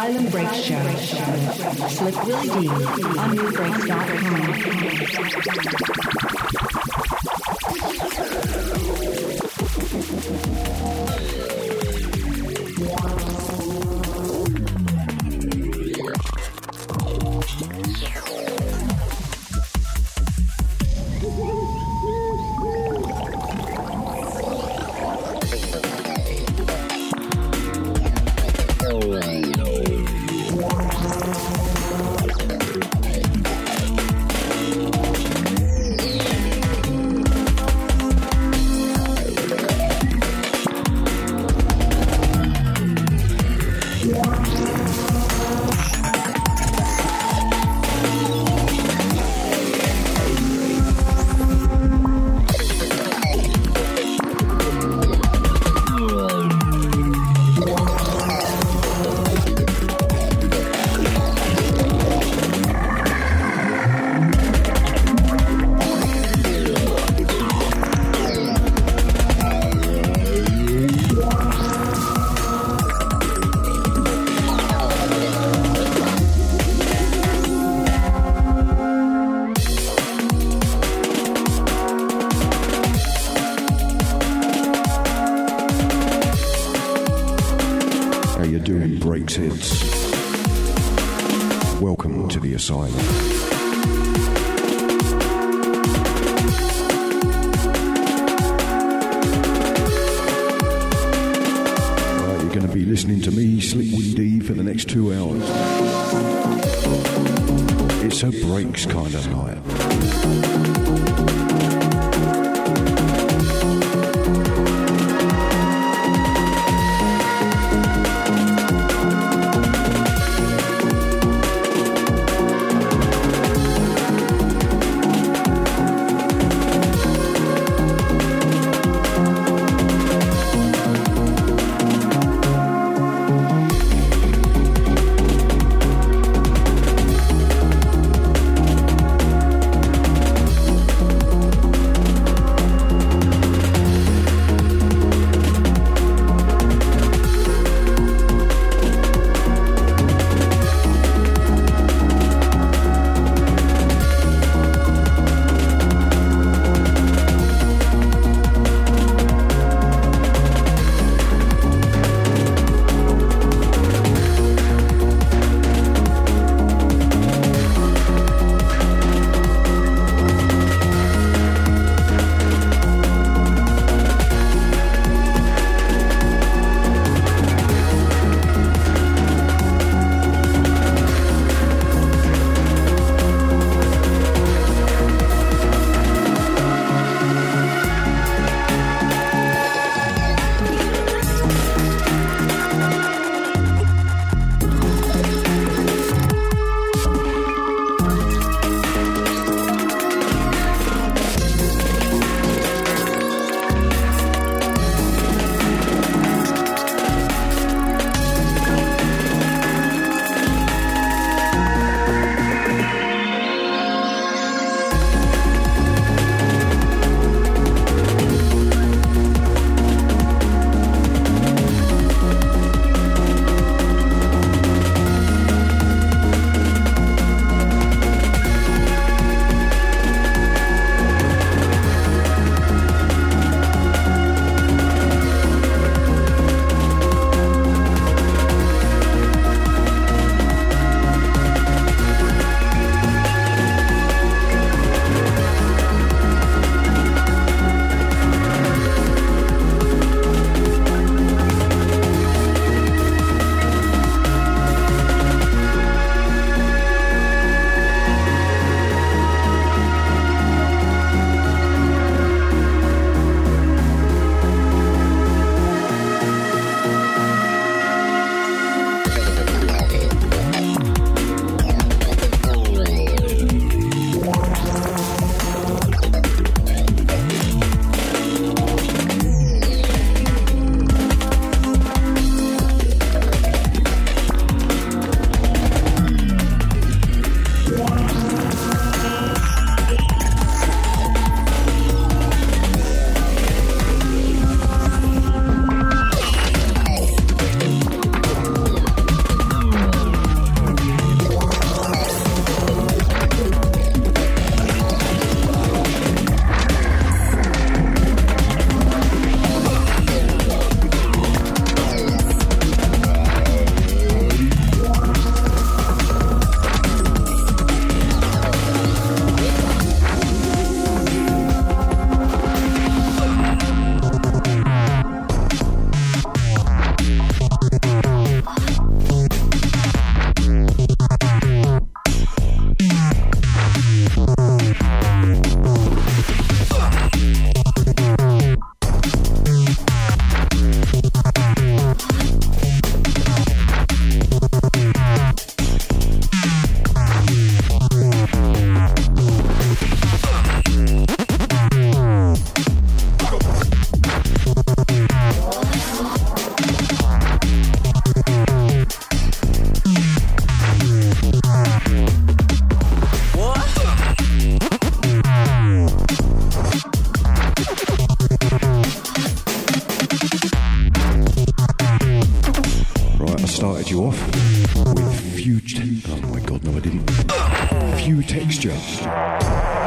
Asylum Breaks Show. Slick Willy D on NuBreaks.com. Geisha.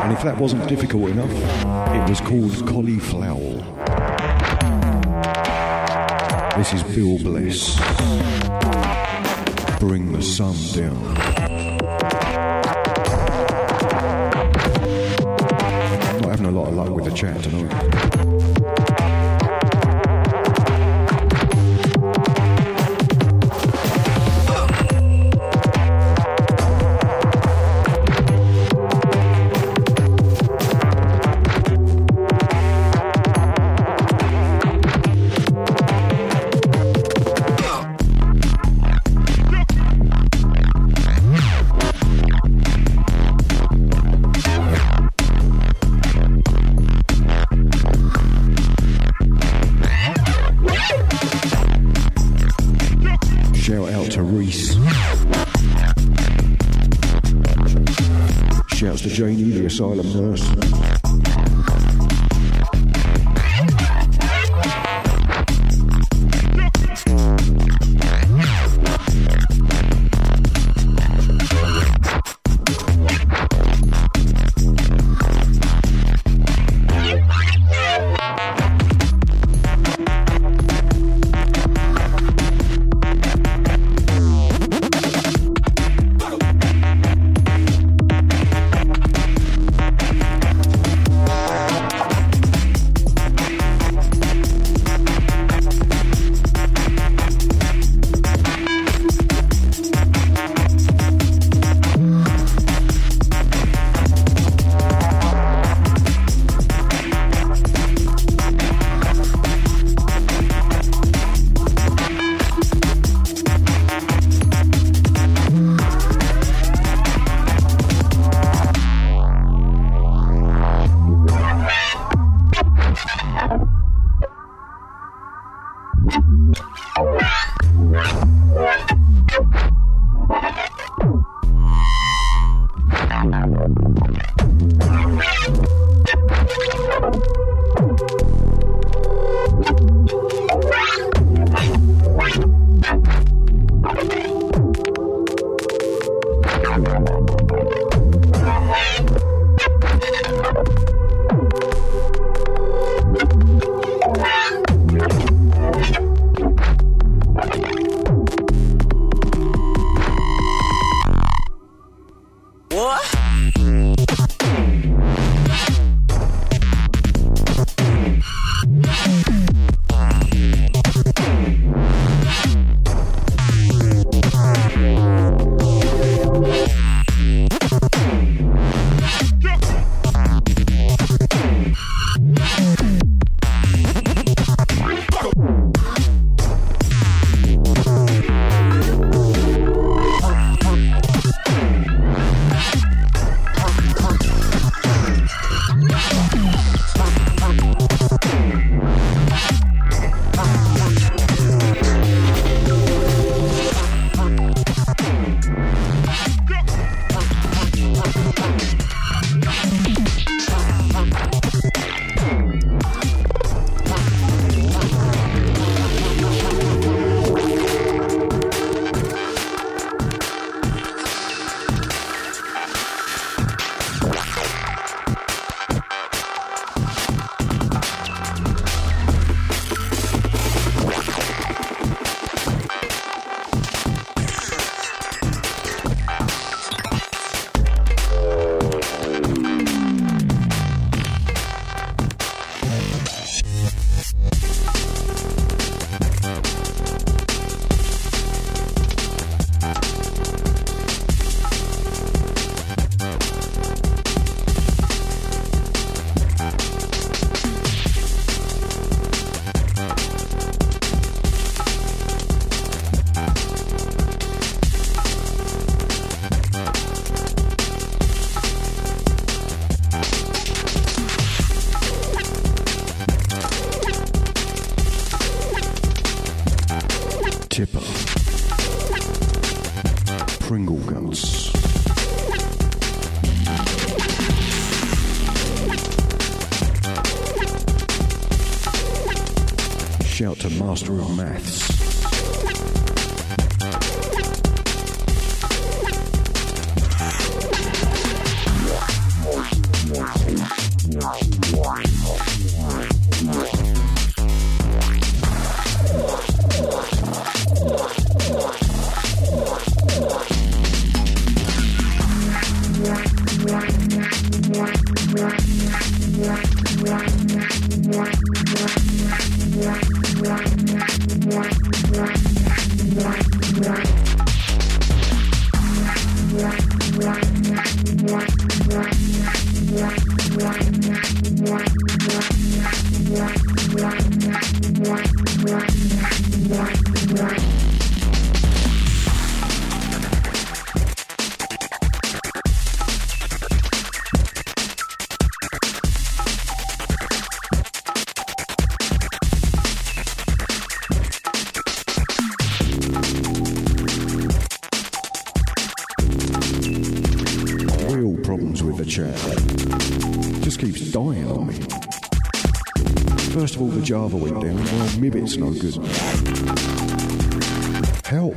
And if that wasn't difficult enough, it was called Cauliflower. This is Bill Bliss. Bring the sun down. Not having a lot of luck with the chat tonight. Asylum Bass. Master of Maths. Java went down, well, maybe it's no good. Help!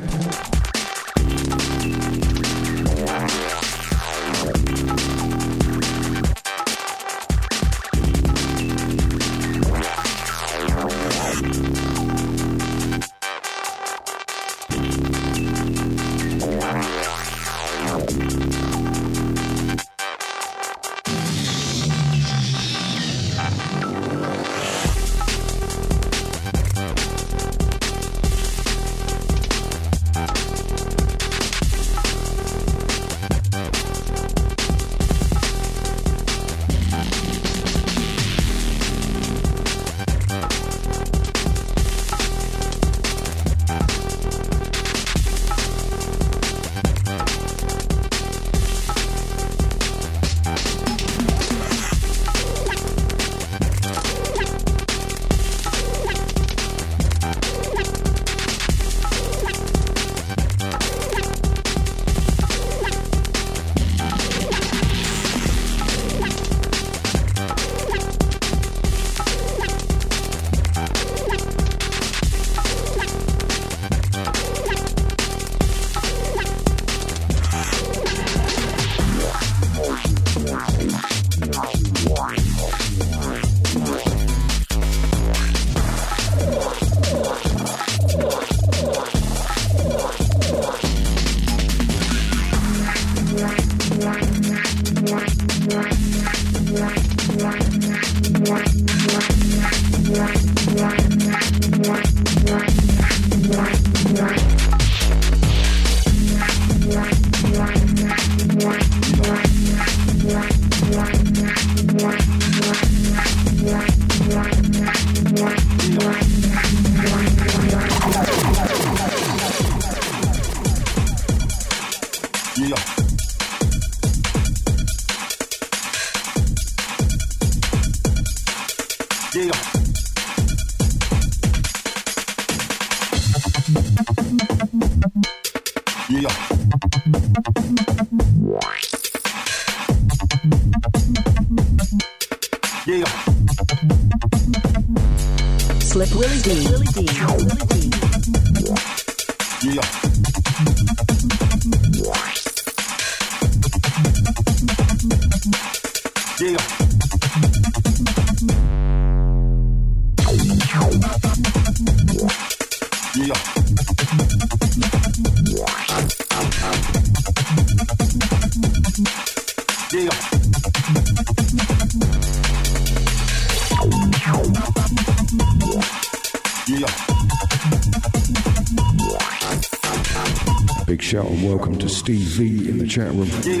Big shout and welcome to Steve V in the chat room. Yeah,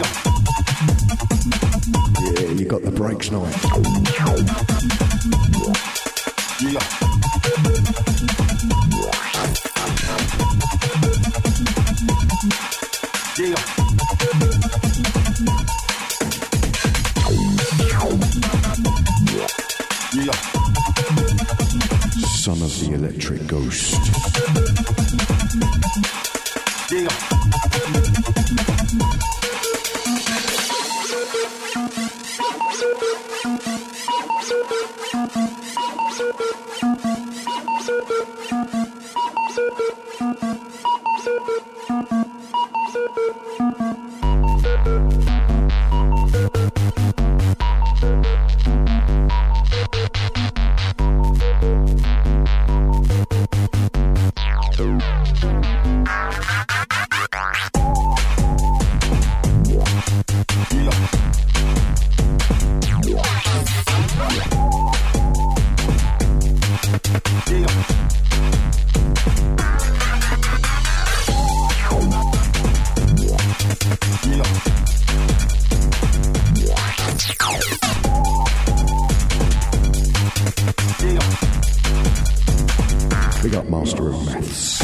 you got the breaks now. Son of the Electric Ghost. at Master of Maths.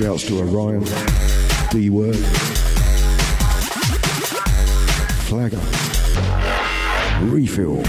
Shouts to Orion, D-Word, Flagger, Refill,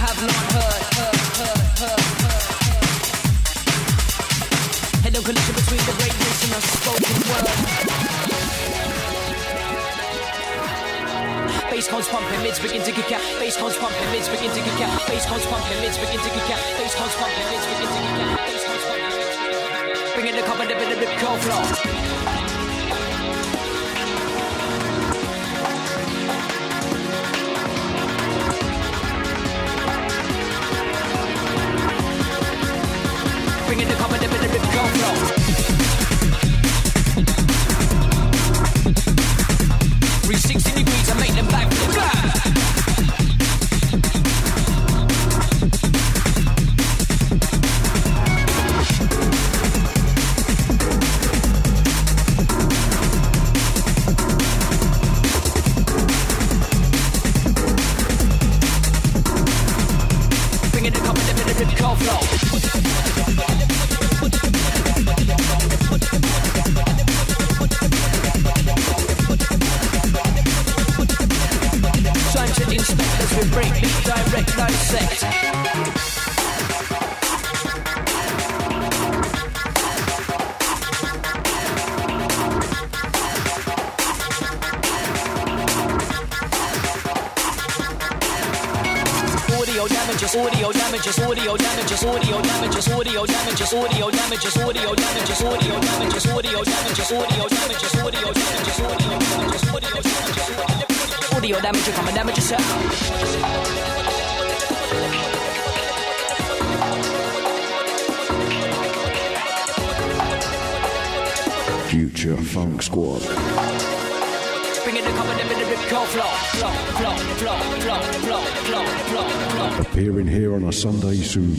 have not heard. And no collision between the greatness and the spoken word. Bass cones pumping, mids begin to kick out. Bass cones pumping, mids begin to kick out. Bass cones pumping, mids begin to kick out. Bass cones pumping, mids begin to kick out. Bass cones pumping. Bringing the cover, dipping the rip curl flow. Future Funk Squad. Appearing here on a Sunday soon.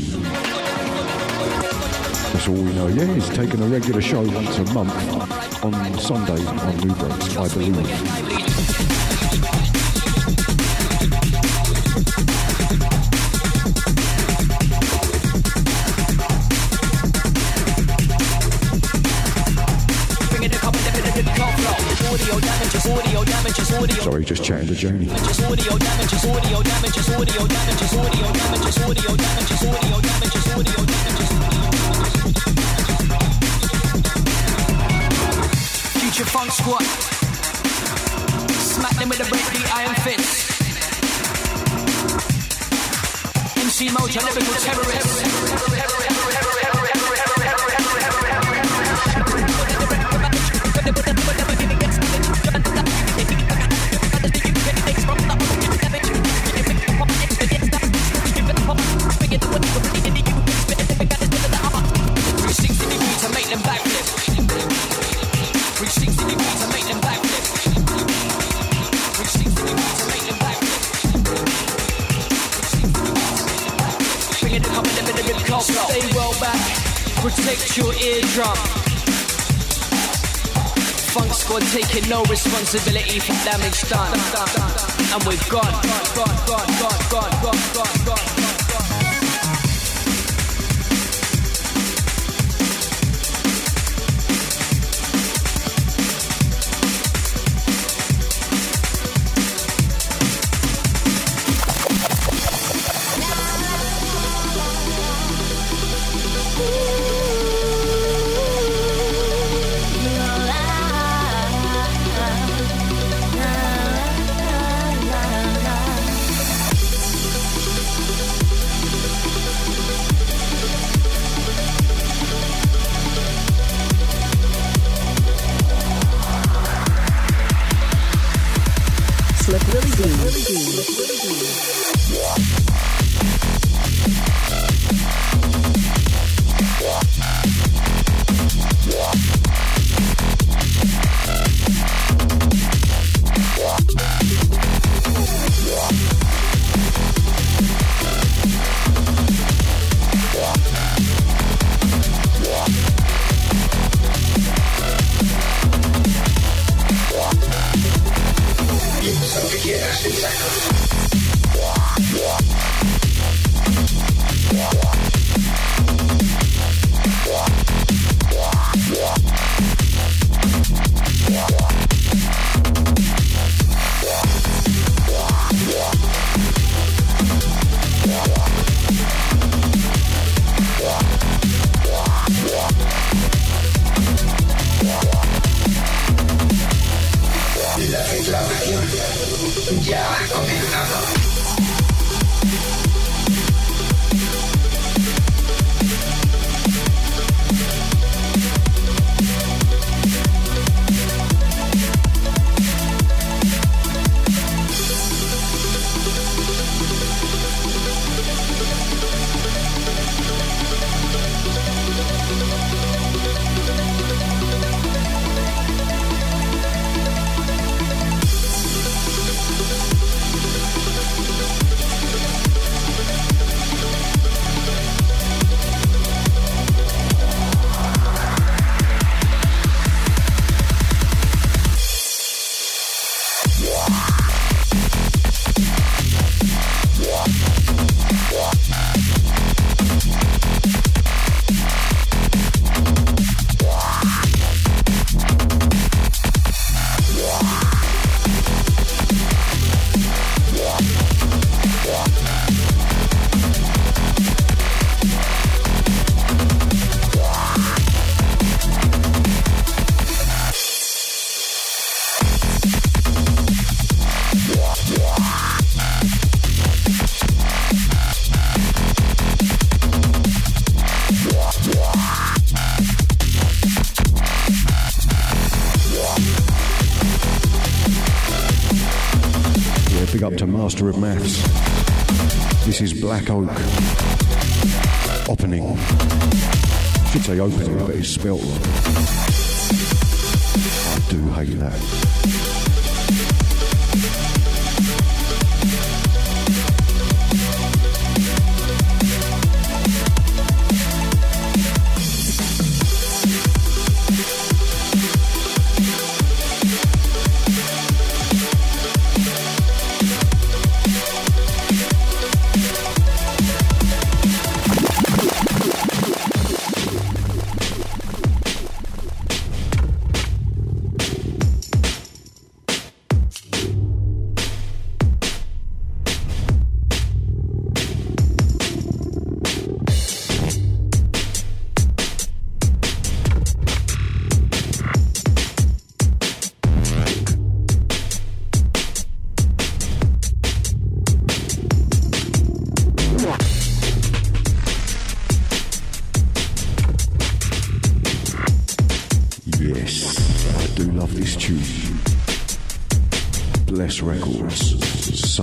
That's all we know. Yeah, he's taking a regular show once a month on Sunday on NuBreaks, I believe. Sorry, just chatting to Jamie. Future Funk Squad. Smack them with a breakbeat iron fist. MC Mojo, lyrical terrorist. Protect your eardrum. Funk Squad taking no responsibility for damage done. And we've gone. Master of Maths. This is Black Oak. Opening. I should say opening, but it's spelt wrong. I do hate that.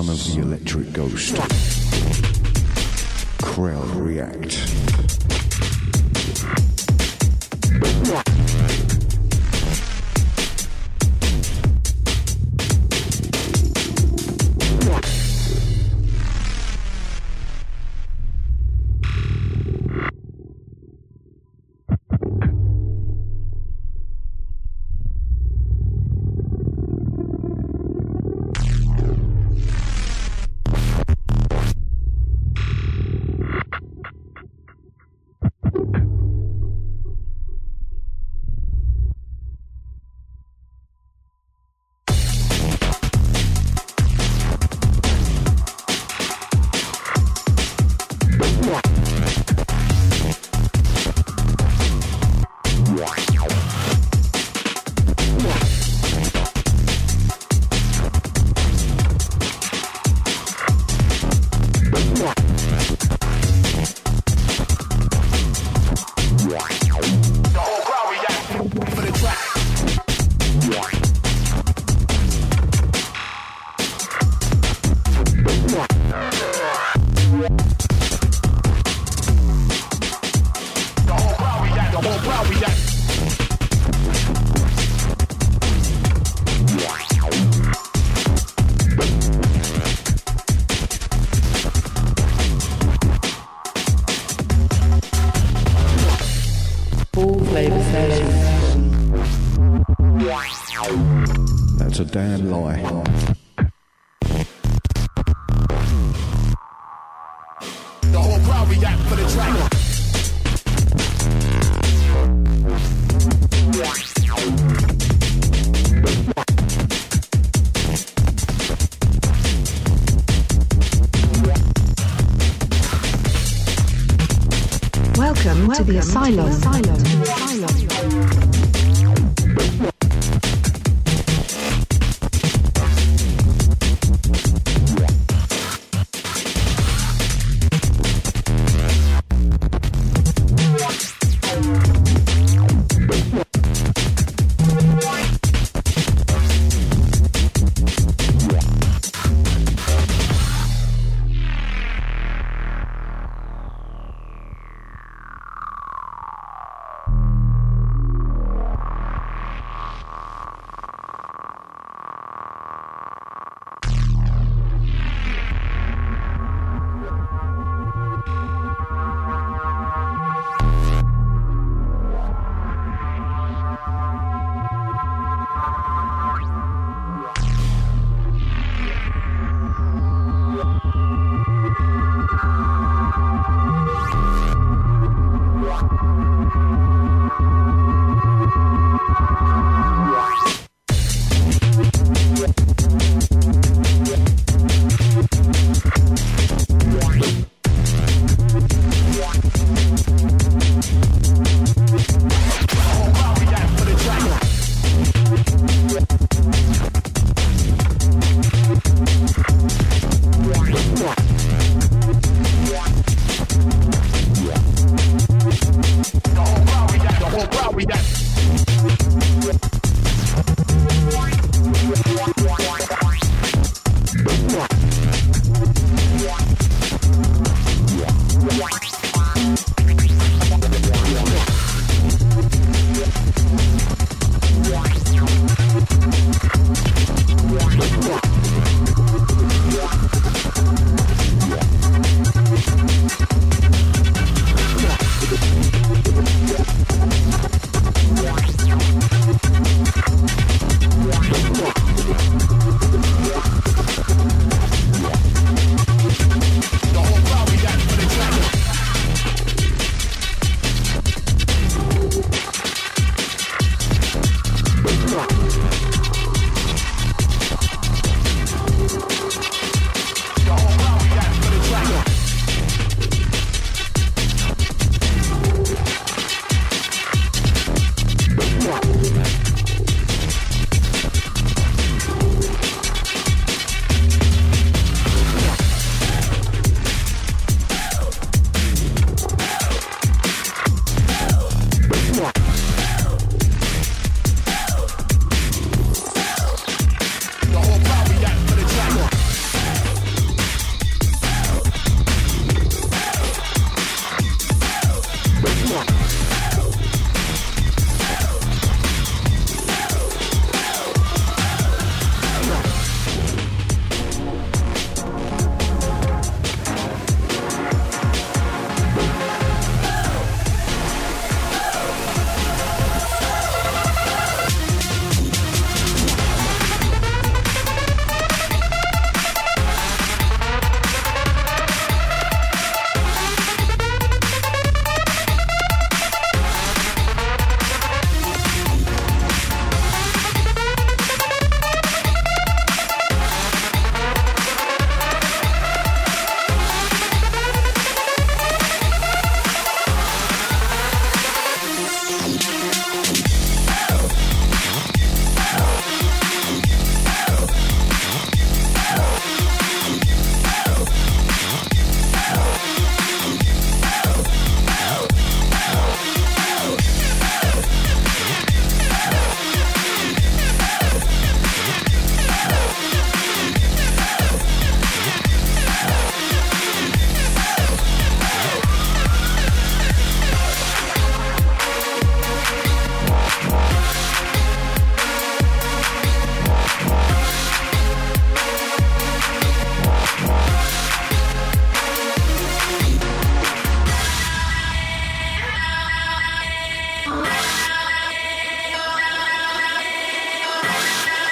The Electric Ghost. Crowd react.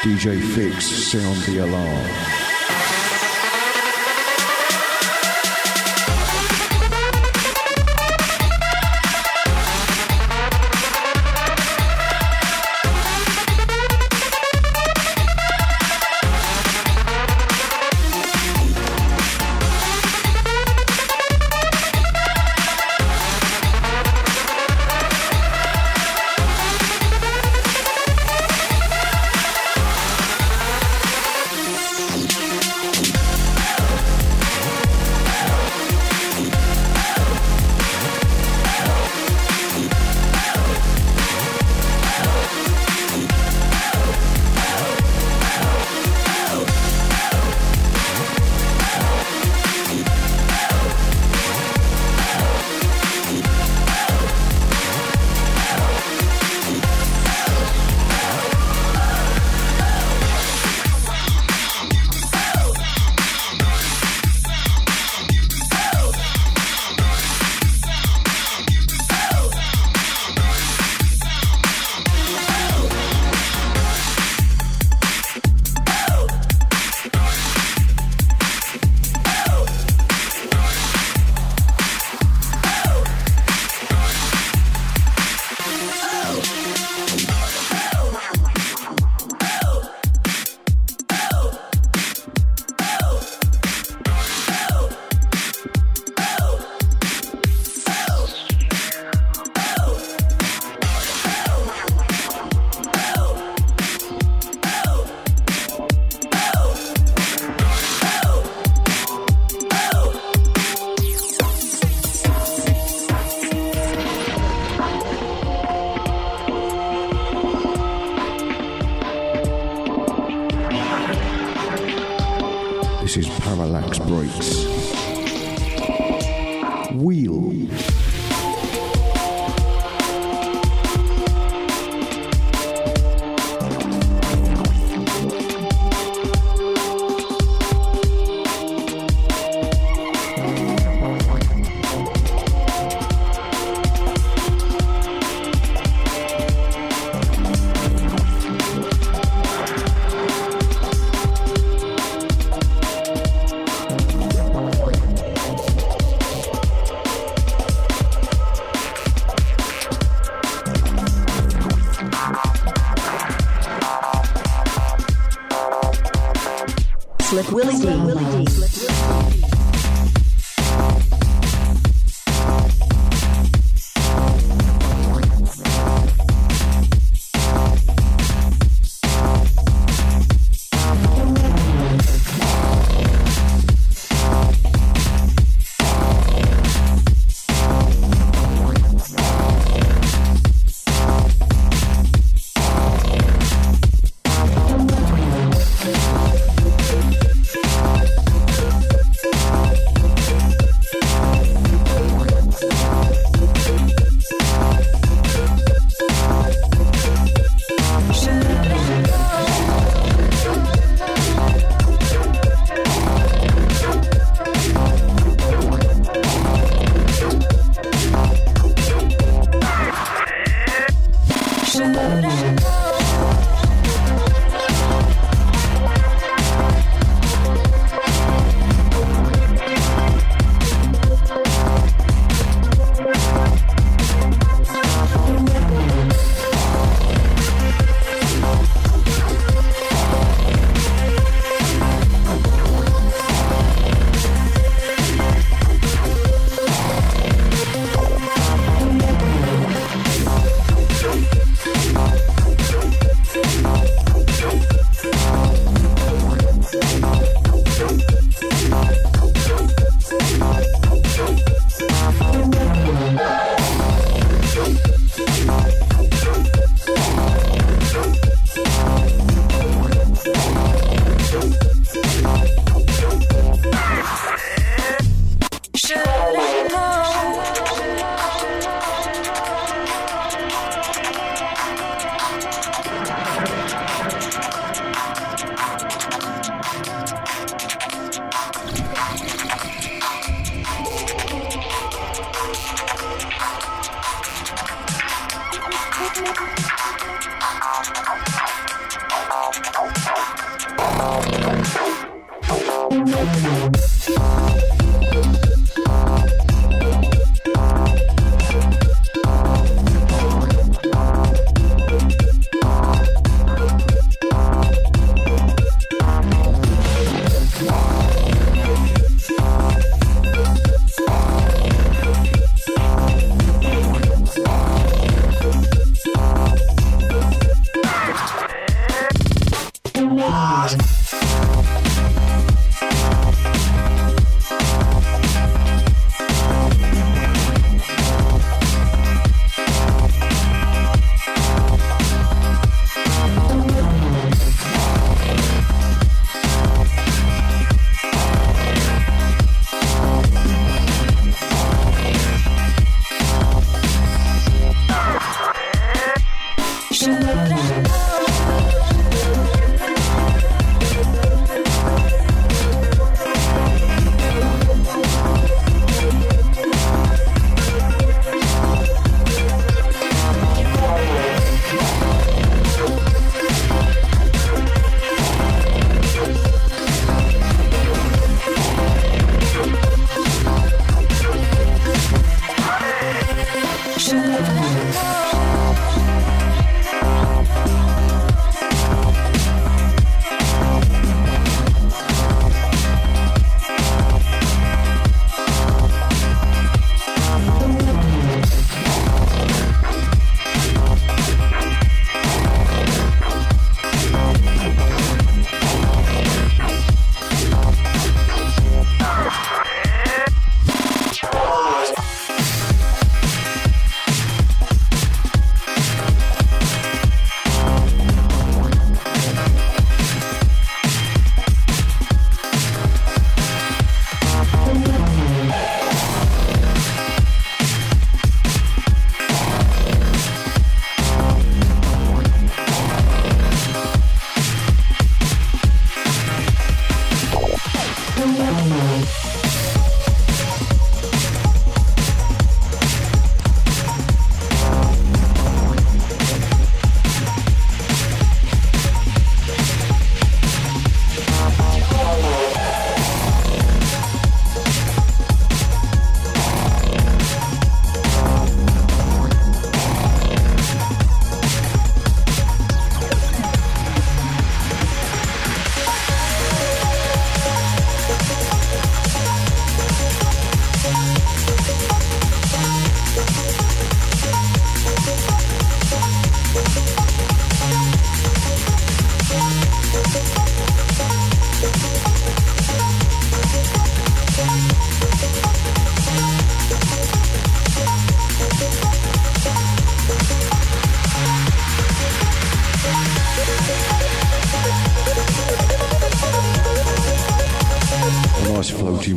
DJ Fix, sound the alarm.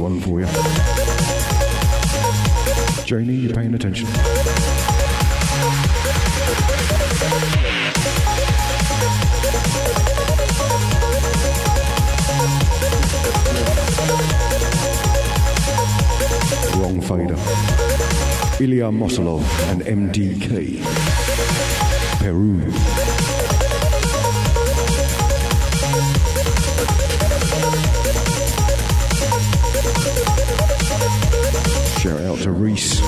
one for you. Janie, you're paying attention. Wrong fader. Ilya Mosolov and MDK. Peru. Shout out to Reese.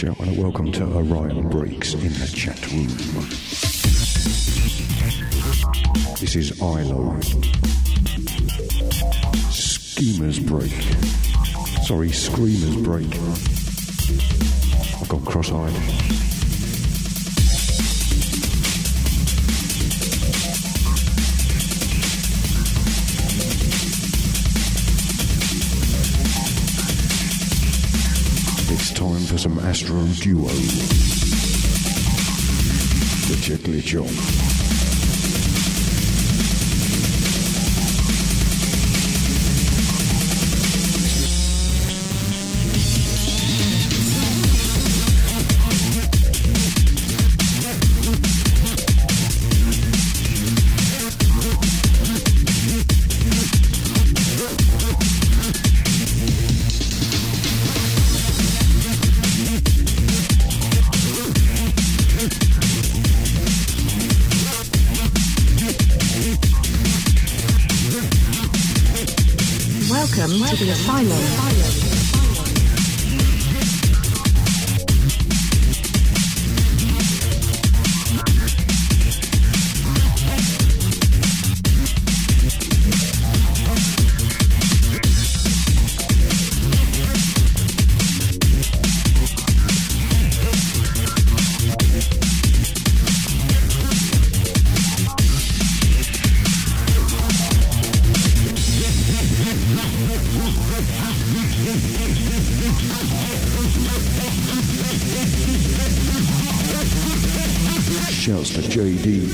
Shouting a welcome to Orion Breaks in the chat room. This is ILO. Schemers Break. Sorry, Screamers Break. I've gone cross-eyed. Time for some Astro Duo. Get your glitch on. The Asylum. Mr. JD.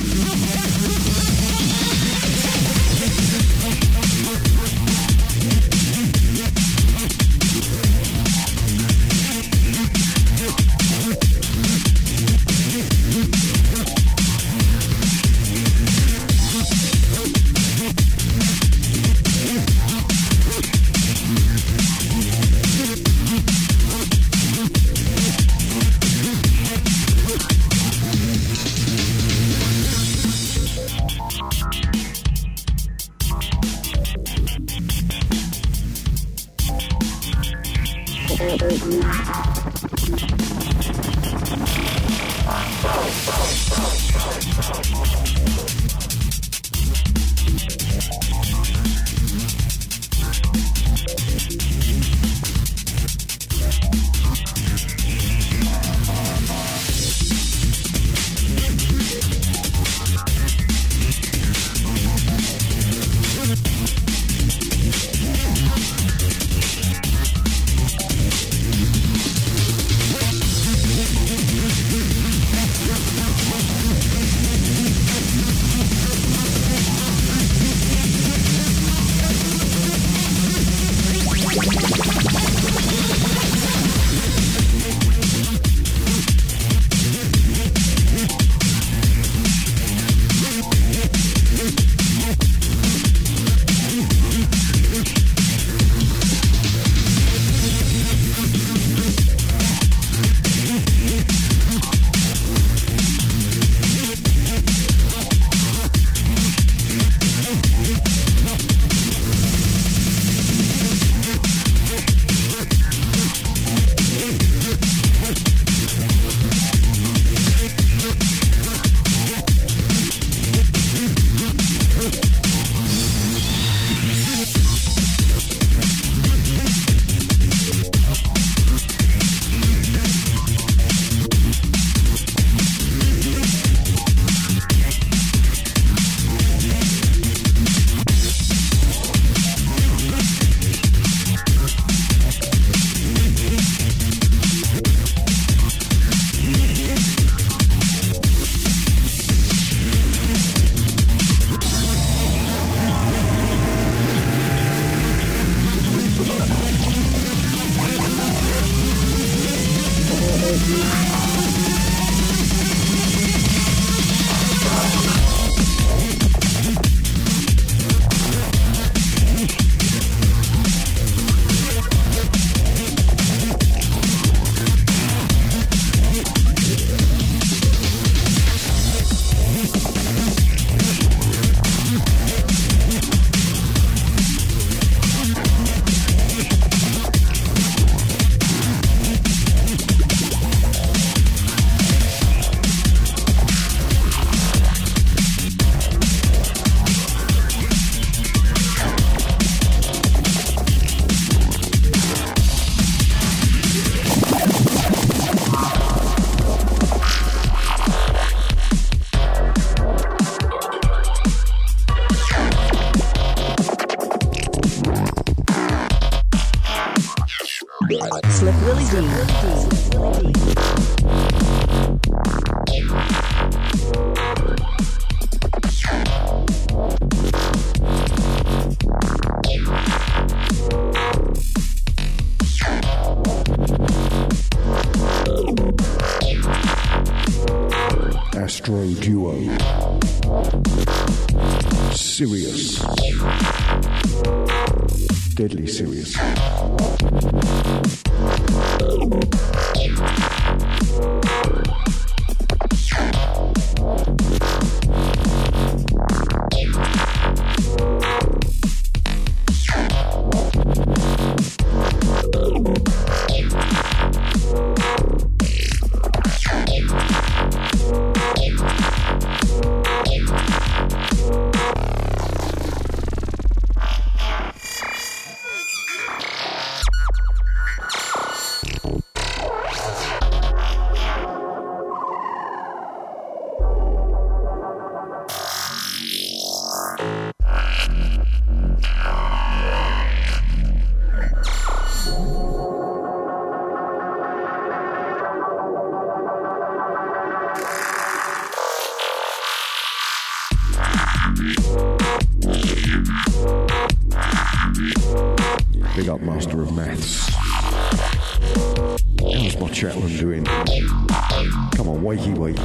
big up Master of Maths. How's my chat room doing? Come on, wakey wake.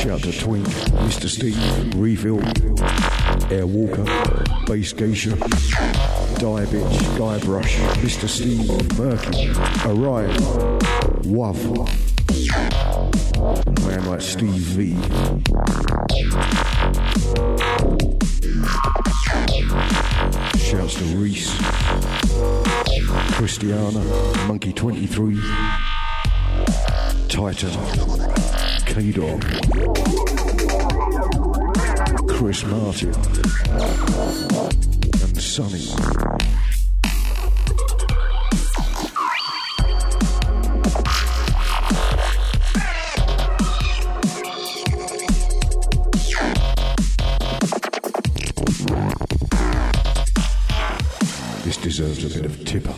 Shout to Twink, Mr. Steve, Refill, Air Walker, Base Geisha, Die Bitch, Guybrush, Mr. Steve, Berkey, Orion, Wav, man like Steve V. Shouts to Reese, Christiana, Monkey23, Titan, K Dog, Chris Martin, and Sonny. This deserves a bit of tipper.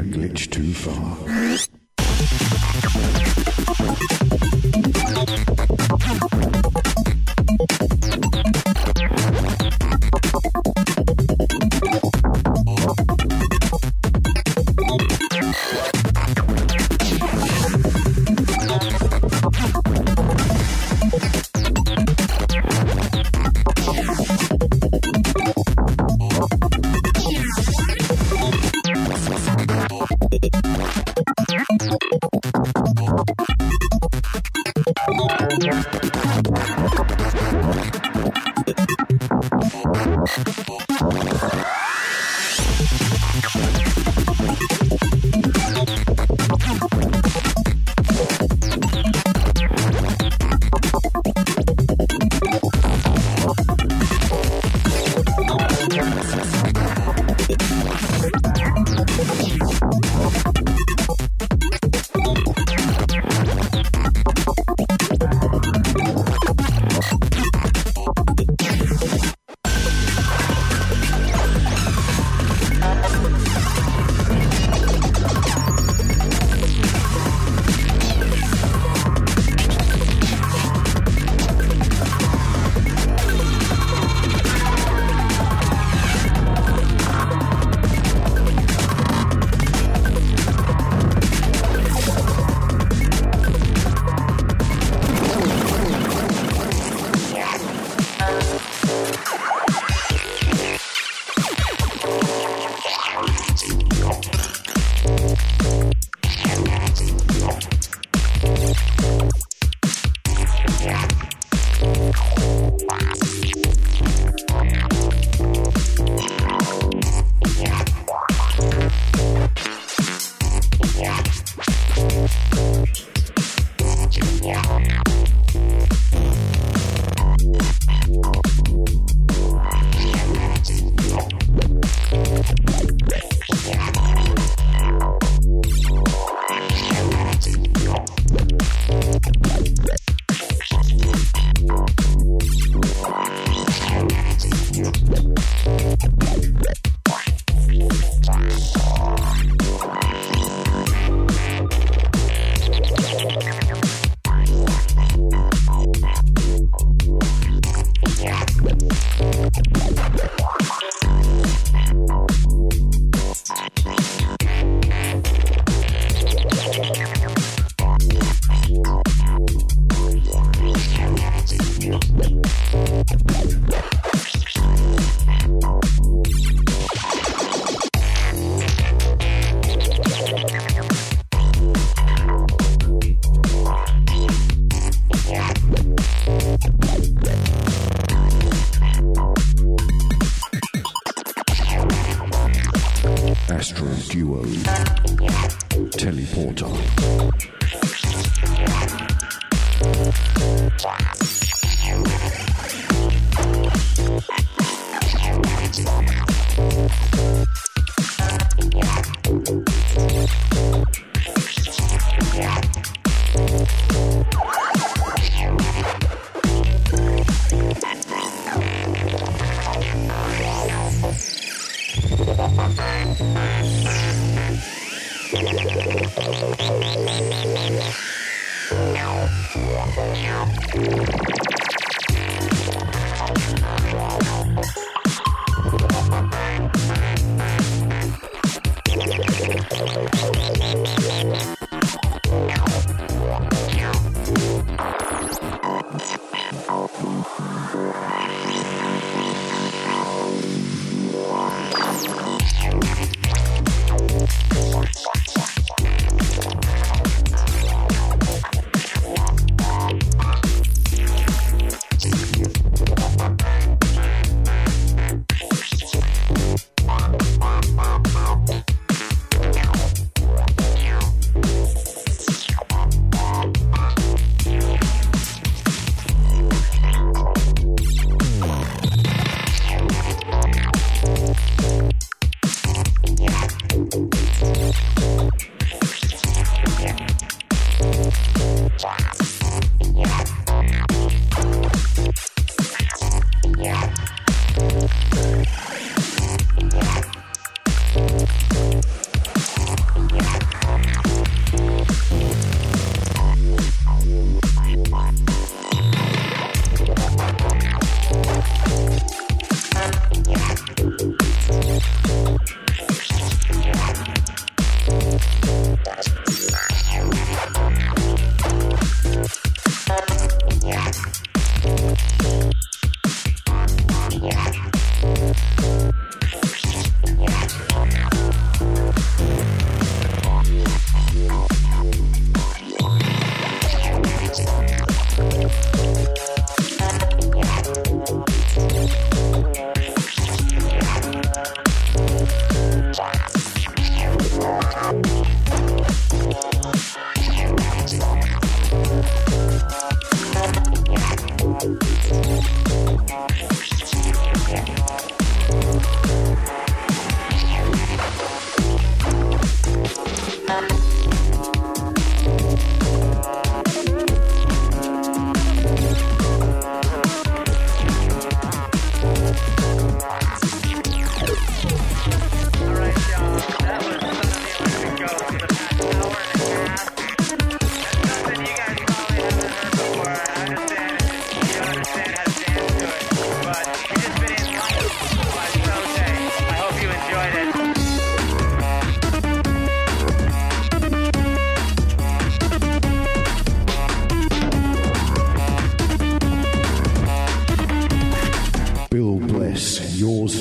a glitch too far.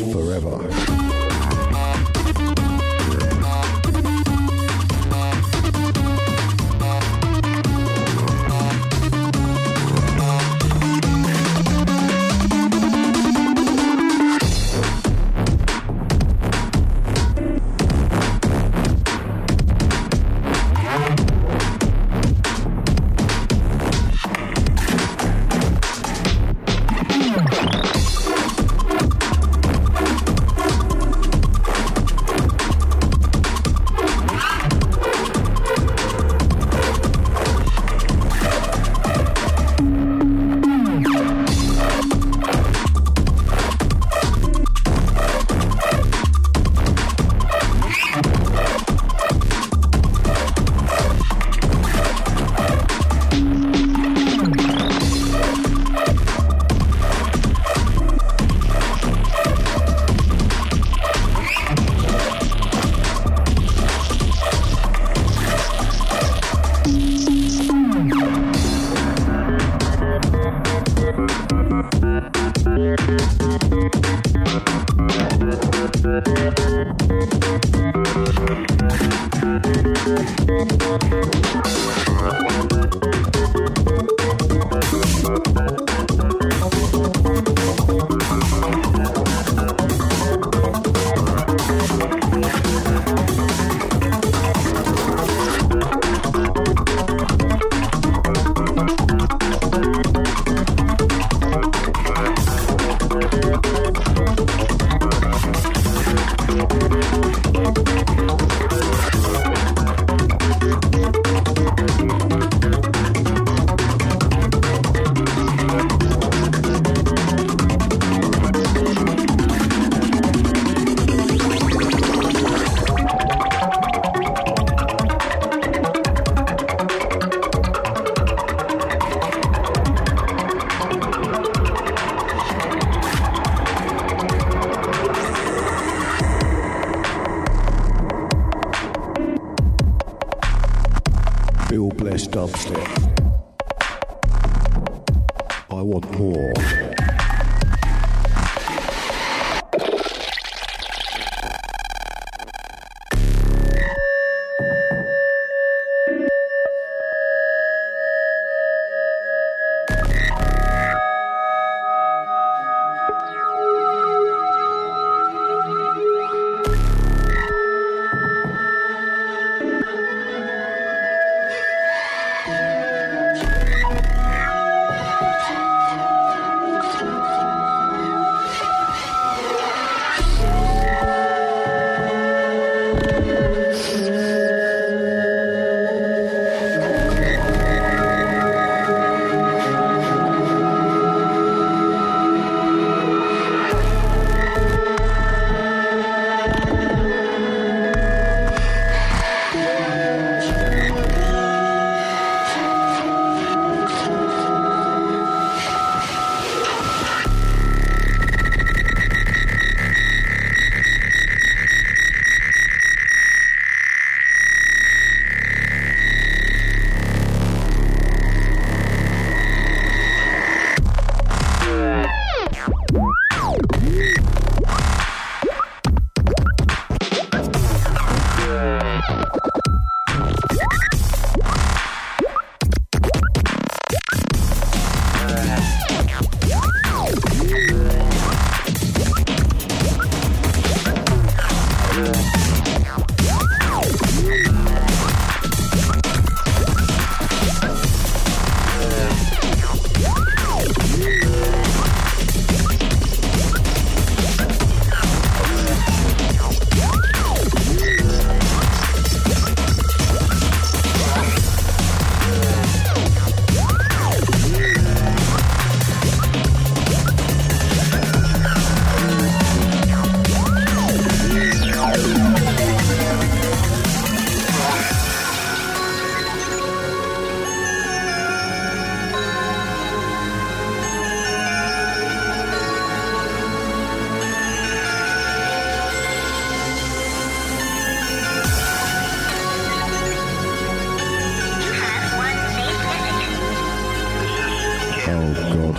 Peace forever.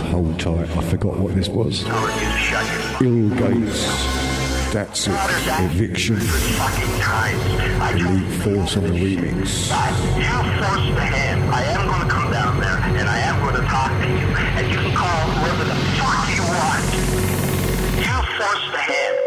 Hold tight. I forgot what this was. Ill Gates. That's it. Eviction. Elite Force on the remix. You force the hand. I am going to come down there and I am going to talk to you. And you can call whoever the fuck you want. You force the hand.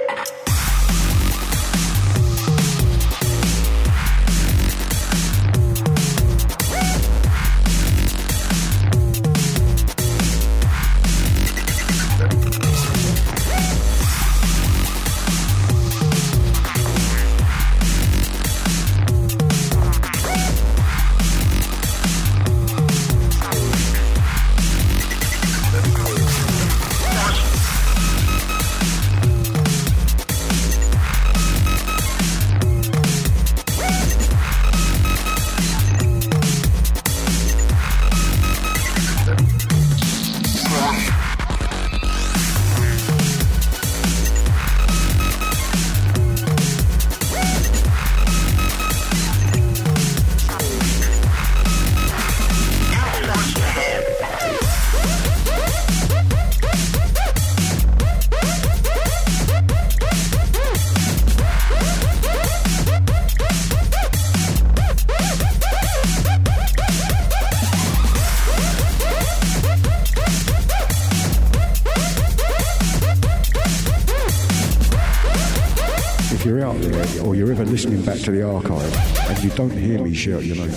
Listening back to the archive and you don't hear me shout your name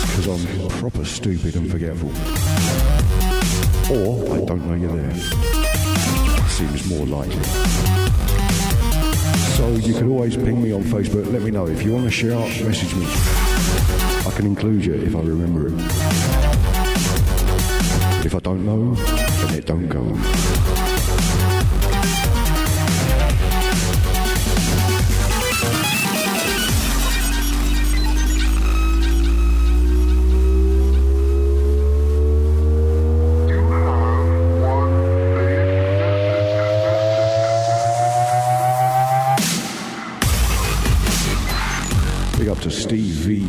because I'm proper stupid and forgetful, or I don't know you're there. Seems more likely. So you can always ping me on Facebook. Let me know if you want to shout. Message me. I can include you if I remember it. If I don't know, then it don't go on. To Steve V.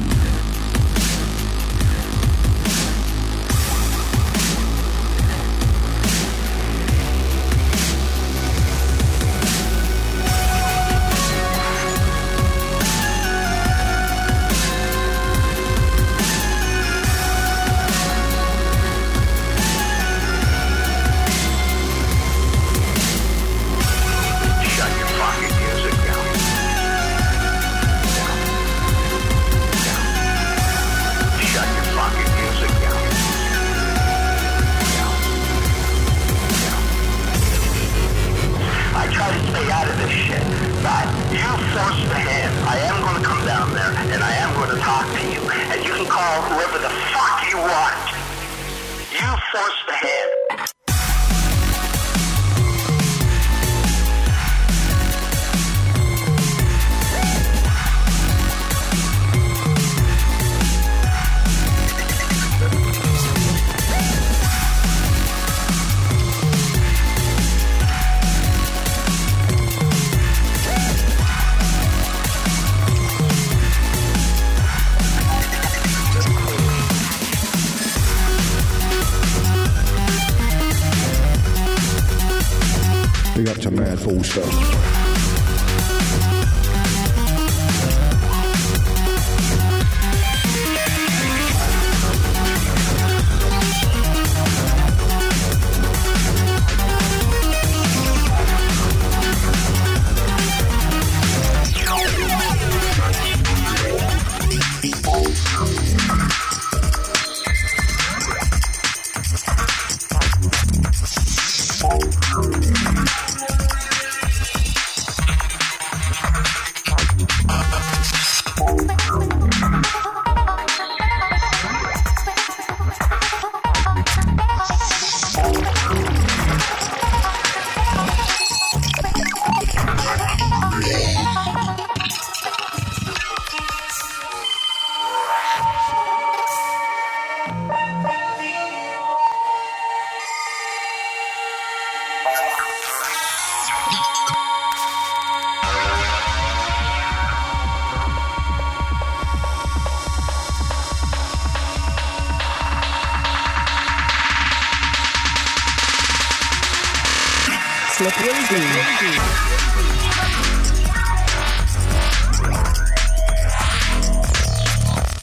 Slick Willy D.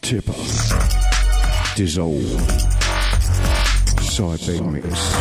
Tipper, dissolve, side beat mix,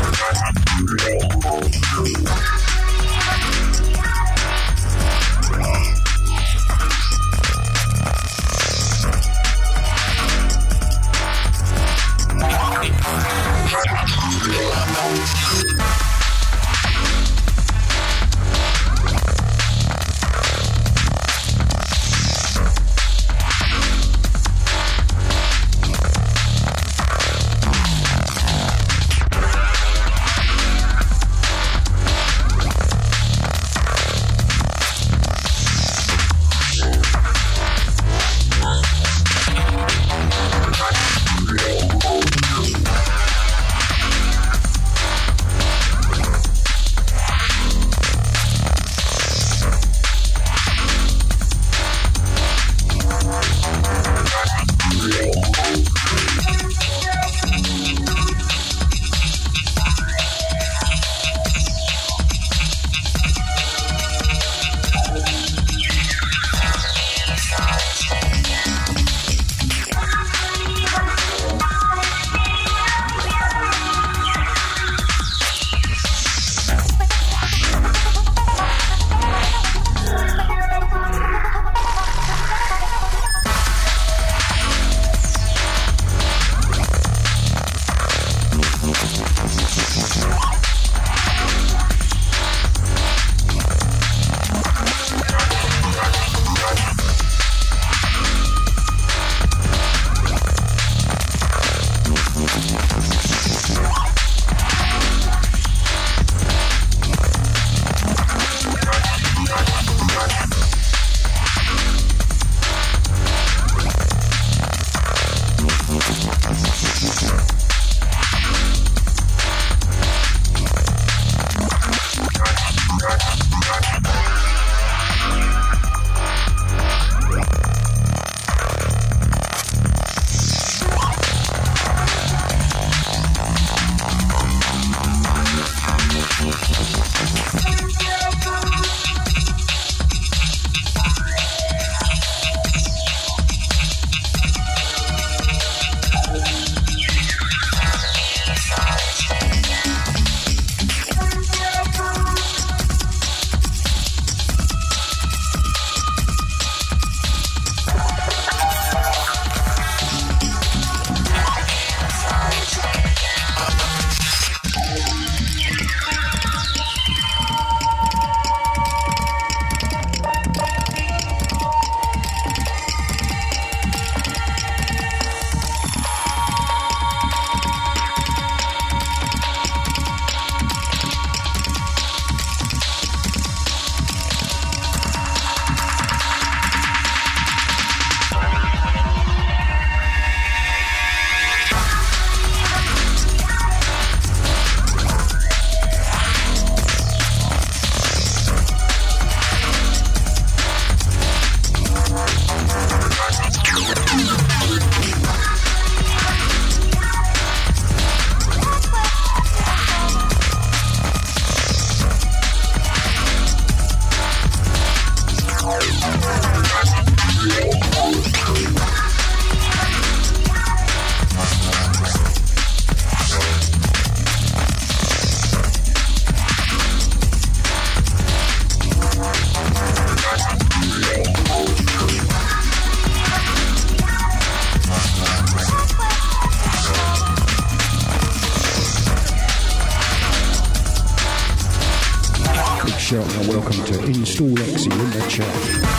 Install Exe in the chat.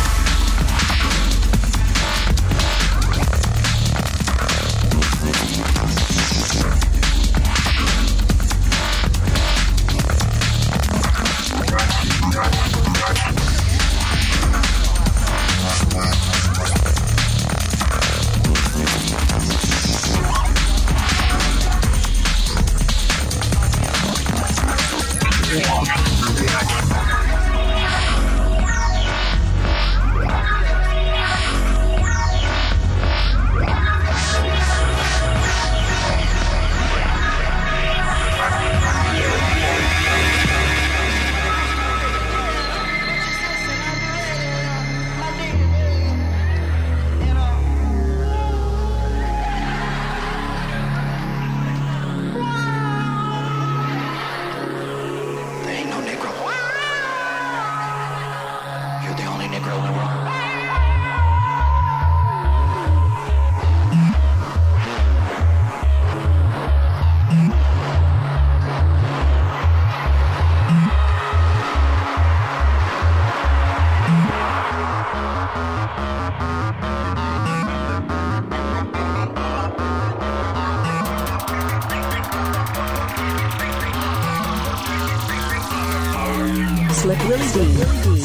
Slick Willy D. Slick Willy D.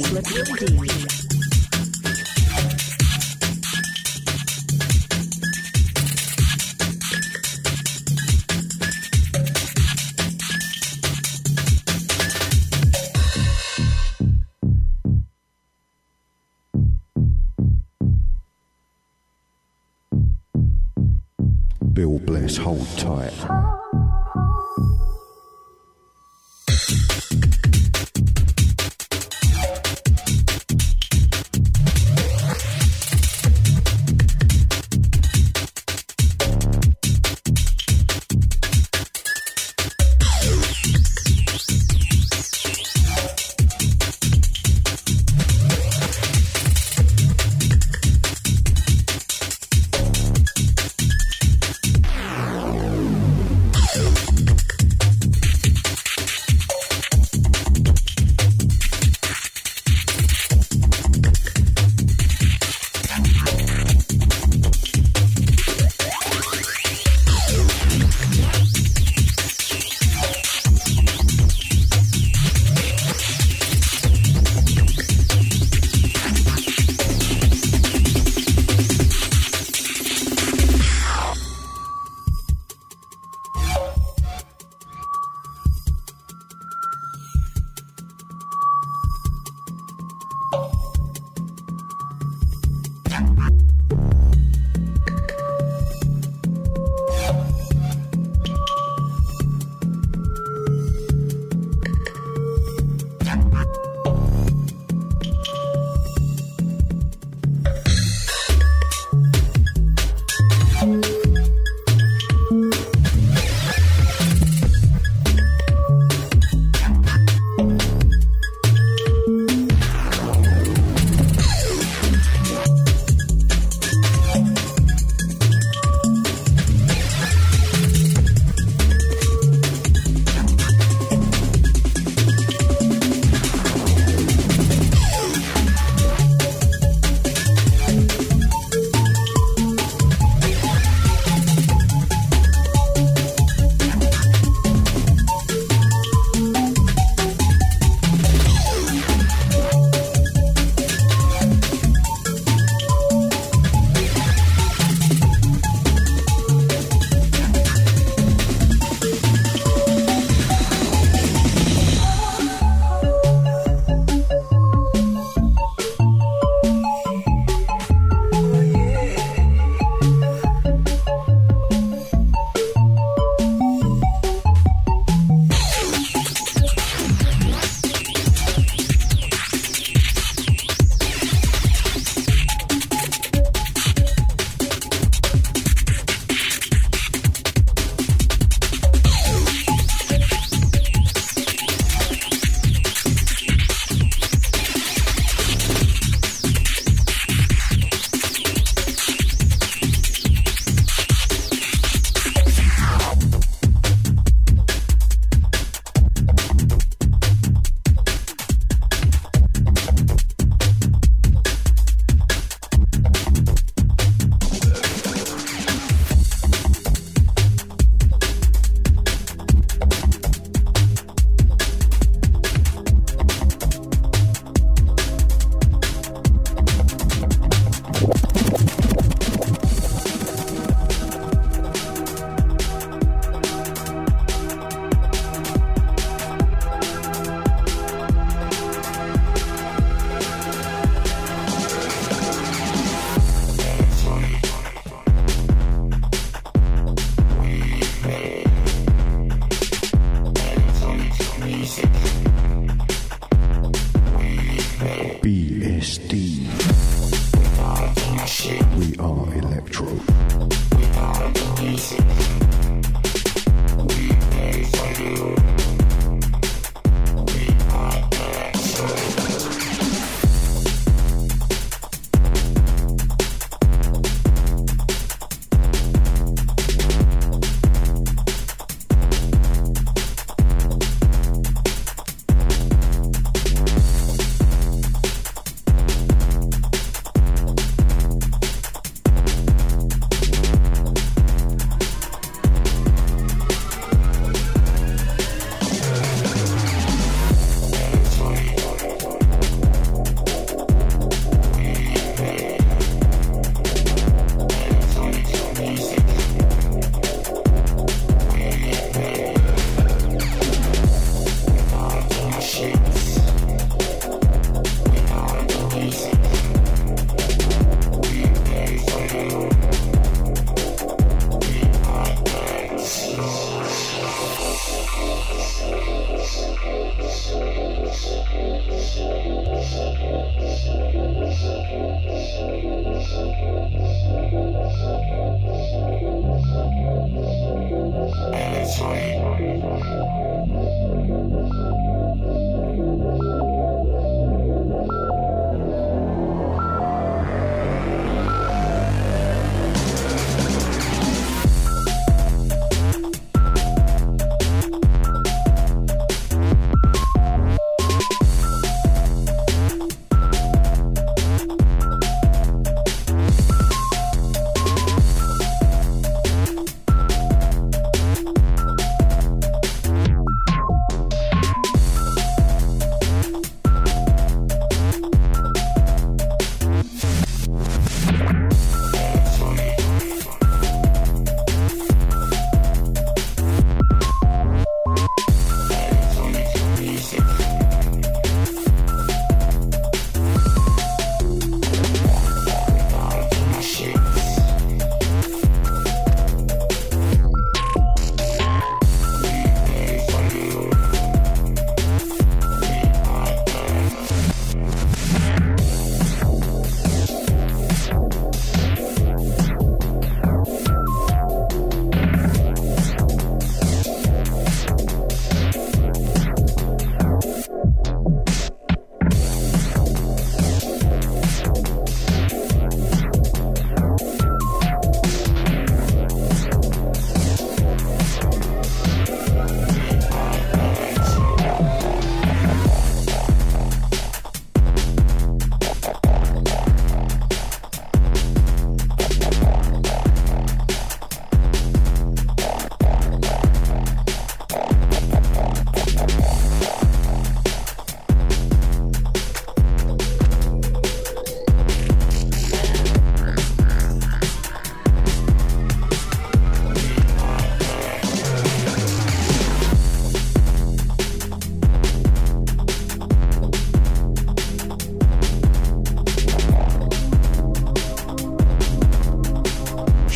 Slick Willy D. Bill Bliss, hold tight.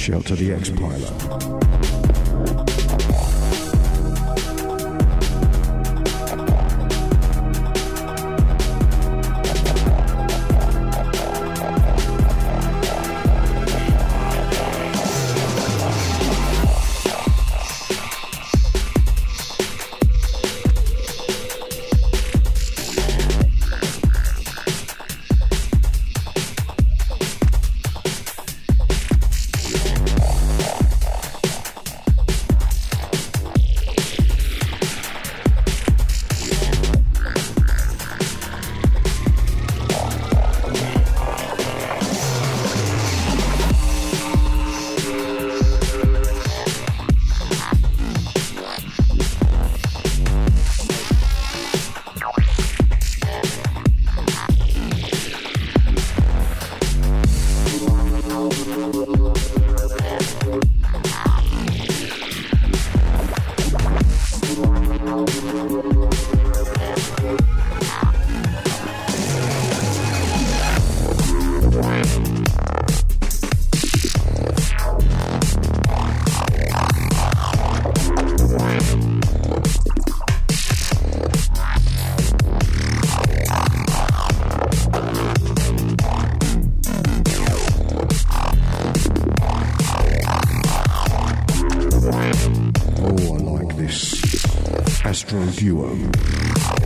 Shelter the X-Piler. Duo,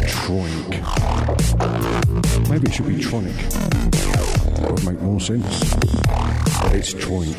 Troink. Maybe it should be Tronic. That would make more sense. But it's Troink.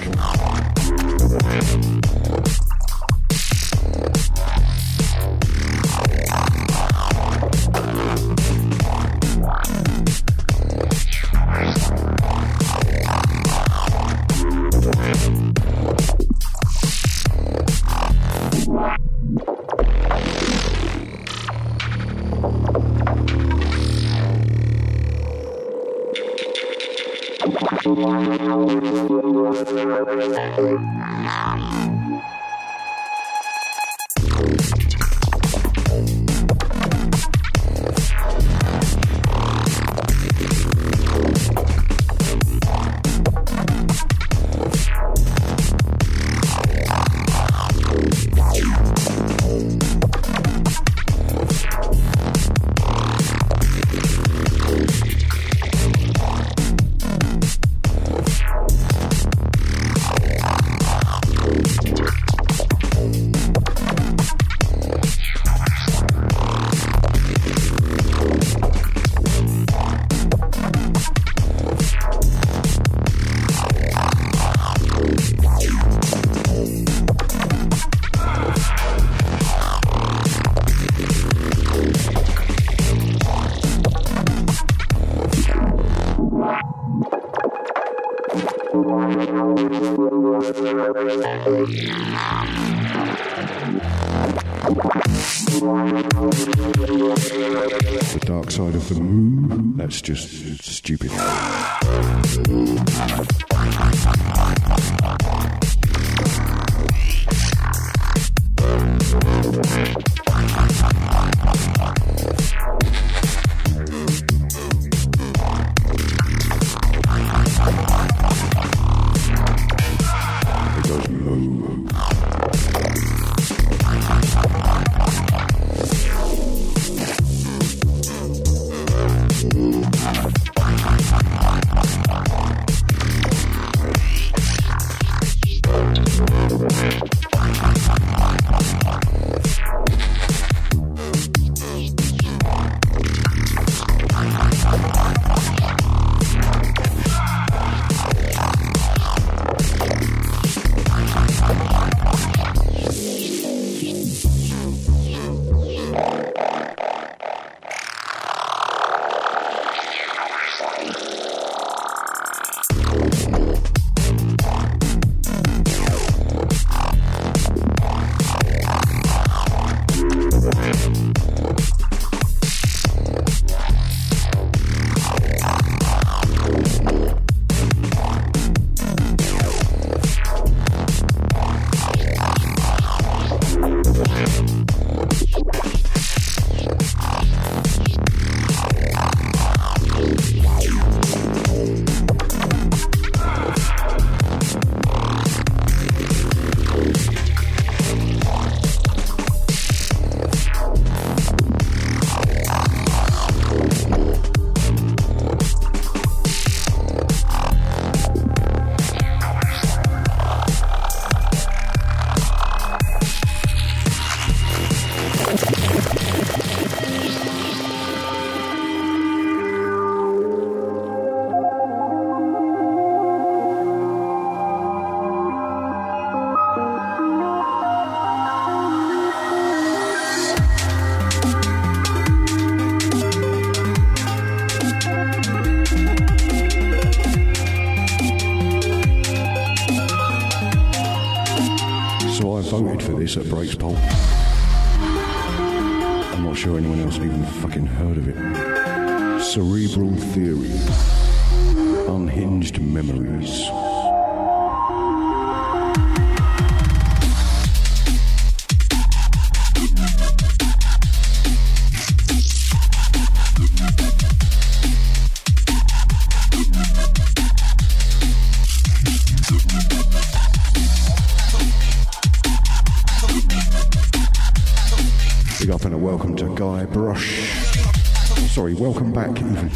Just stupid. So I voted for this at Breaks Poll. I'm not sure anyone else even fucking heard of it. Cerebral Theory. Unhinged Memories. Up and a welcome to Guybrush. Sorry, welcome back even.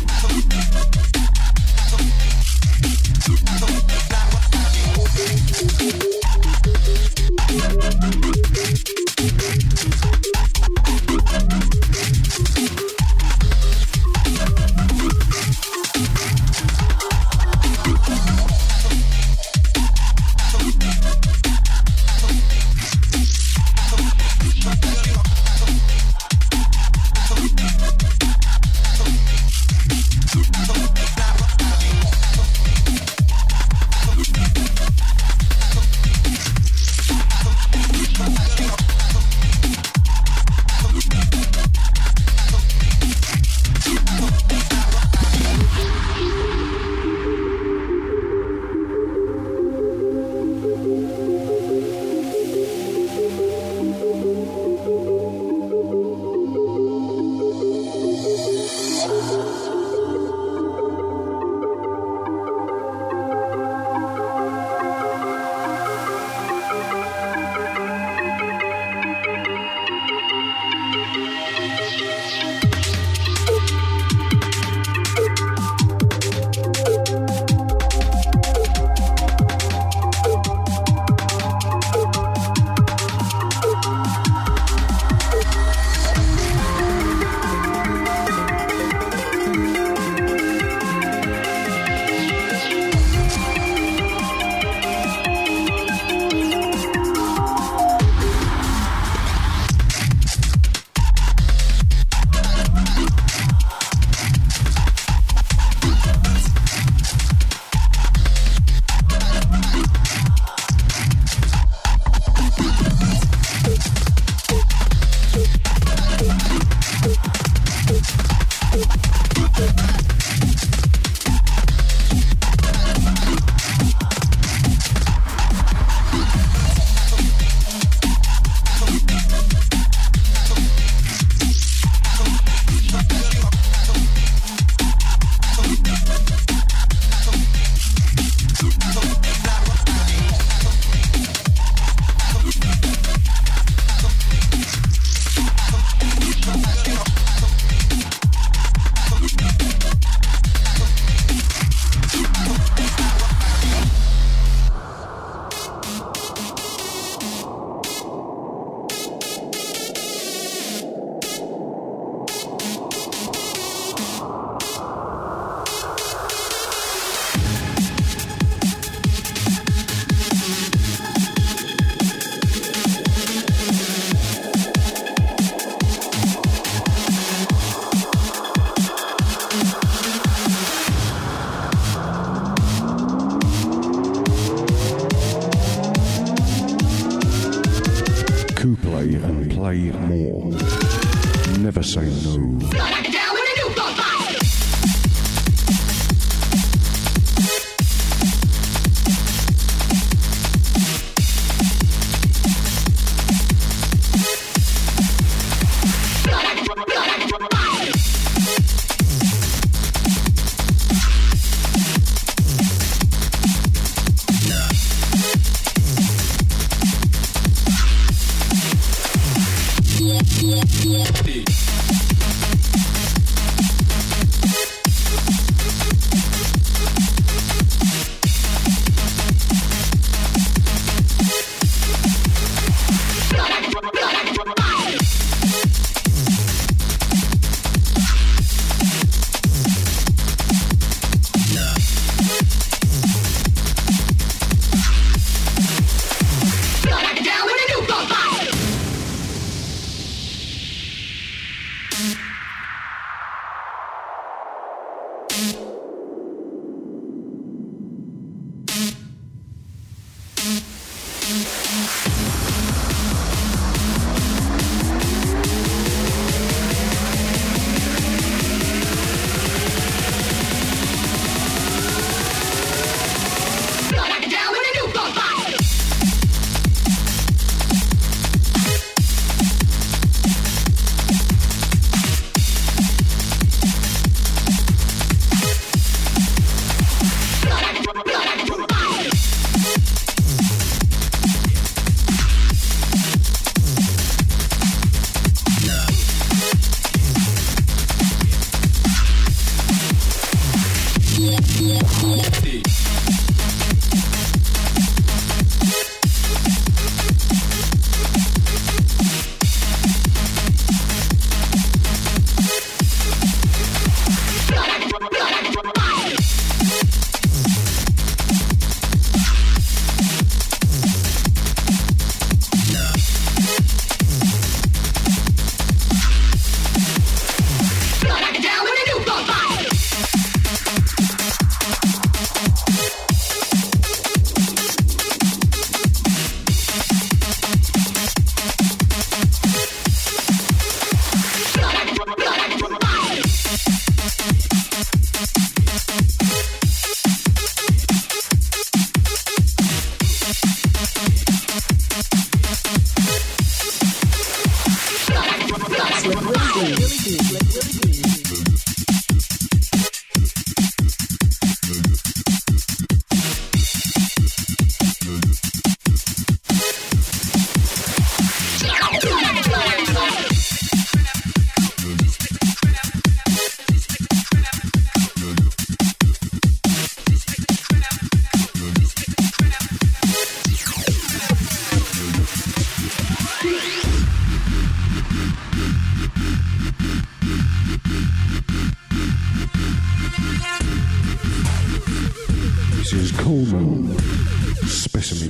Specimen.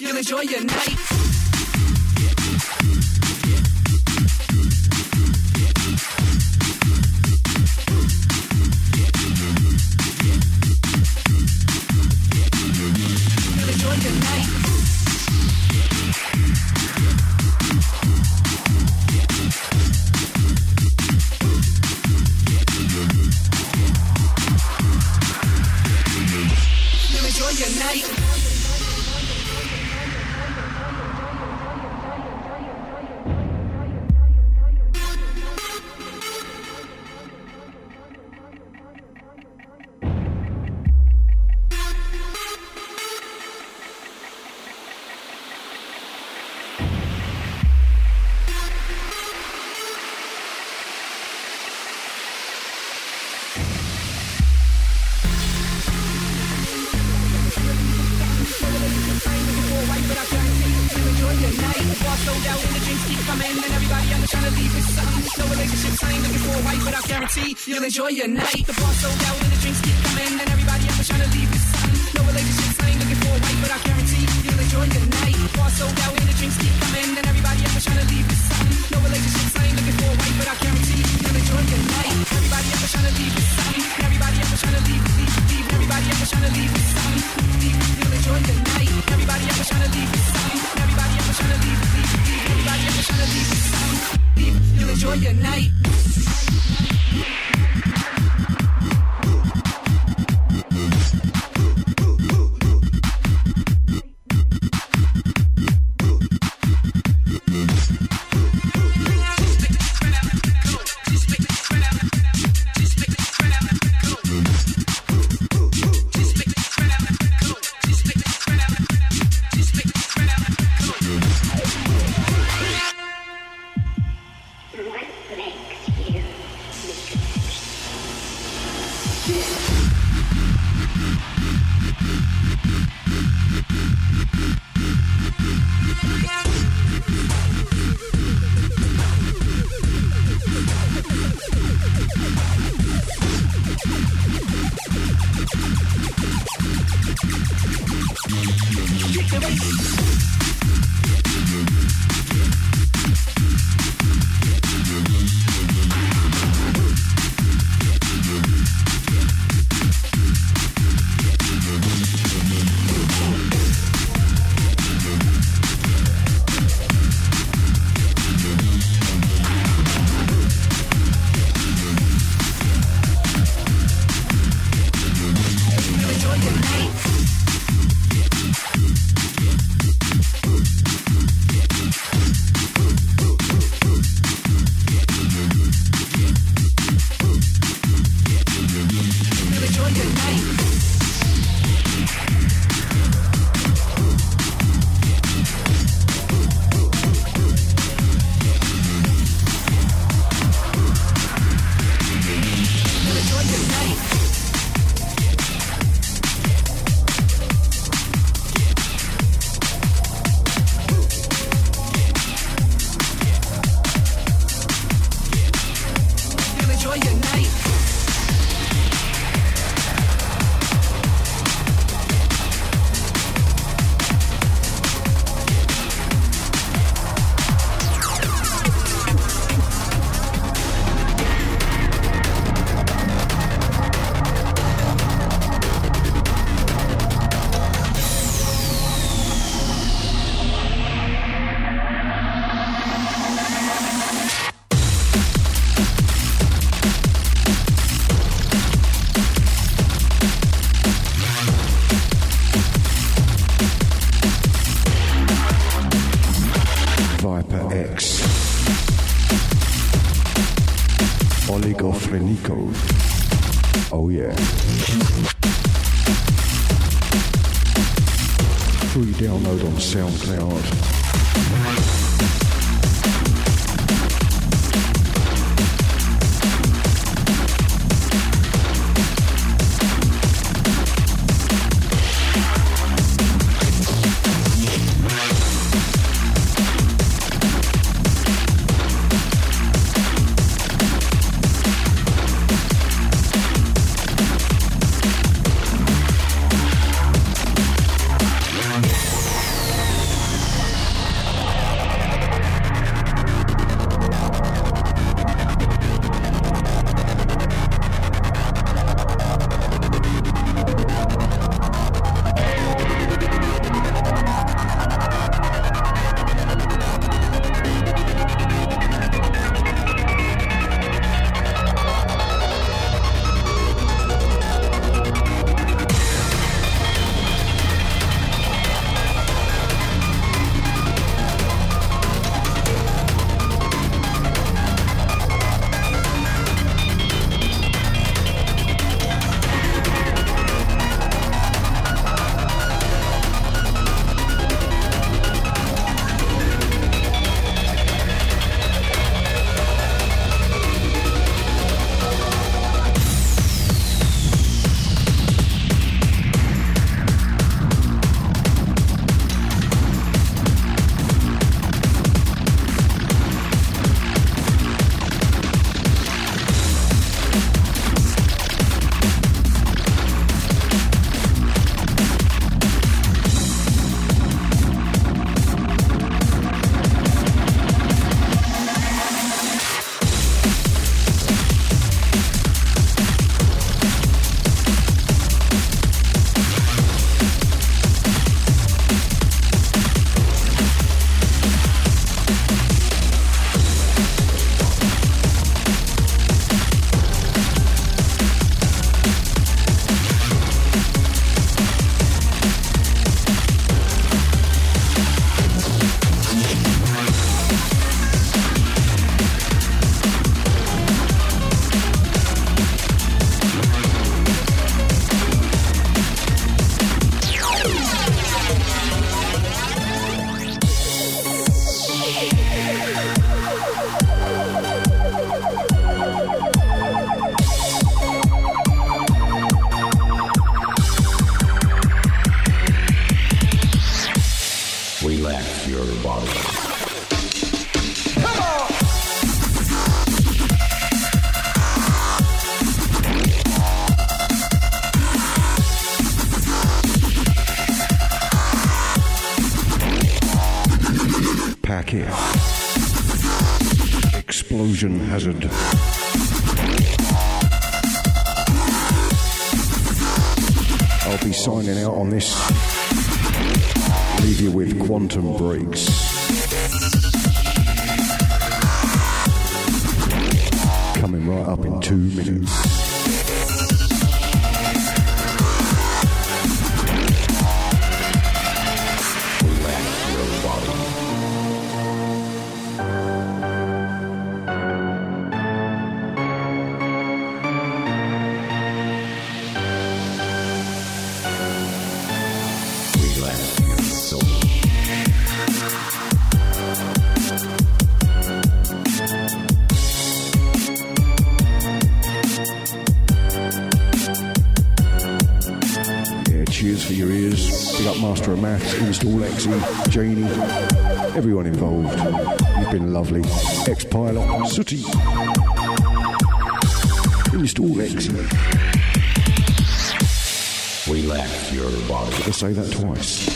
Get the you'll enjoy your night. You'll enjoy your night. The bar sold out and the drinks keep coming, and everybody else trying to leave with something. No relationships, I ain't looking for a wife, but I guarantee you'll enjoy your night. The bar sold out and the drinks keep coming, and everybody else trying to leave with something. No relationships, I ain't looking for a wife, but I guarantee you'll enjoy your night. Everybody else trying to leave with something. Everybody else trying to leave. Everybody else trying to leave with something. You'll enjoy your night. Everybody else trying to leave with something. Everybody else trying to leave. Everybody else trying to leave with something. You'll enjoy your night. Nico. Oh yeah. Free download on SoundCloud. Hazard. I'll be signing out on this. Leave you with Quantum Breaks. Coming right up in 2 minutes. Master of Maths, Install Exe, Janie, everyone involved. You've been lovely. Ex-Pilot, Sooty, Install Exe. We lack your body. Did I say that twice?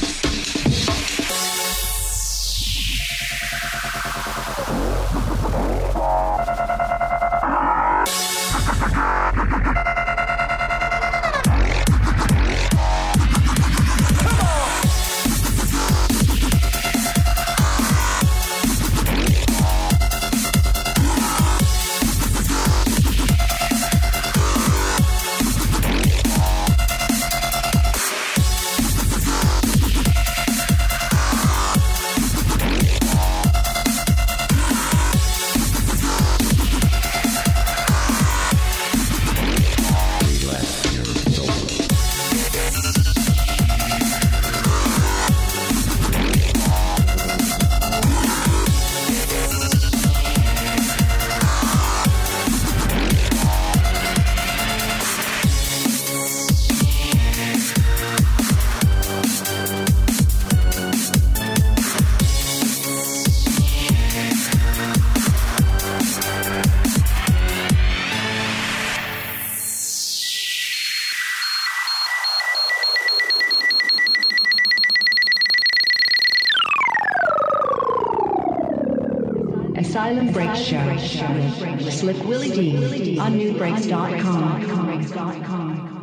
Asylum Break Show. Slick Willy D on NuBreaks.com.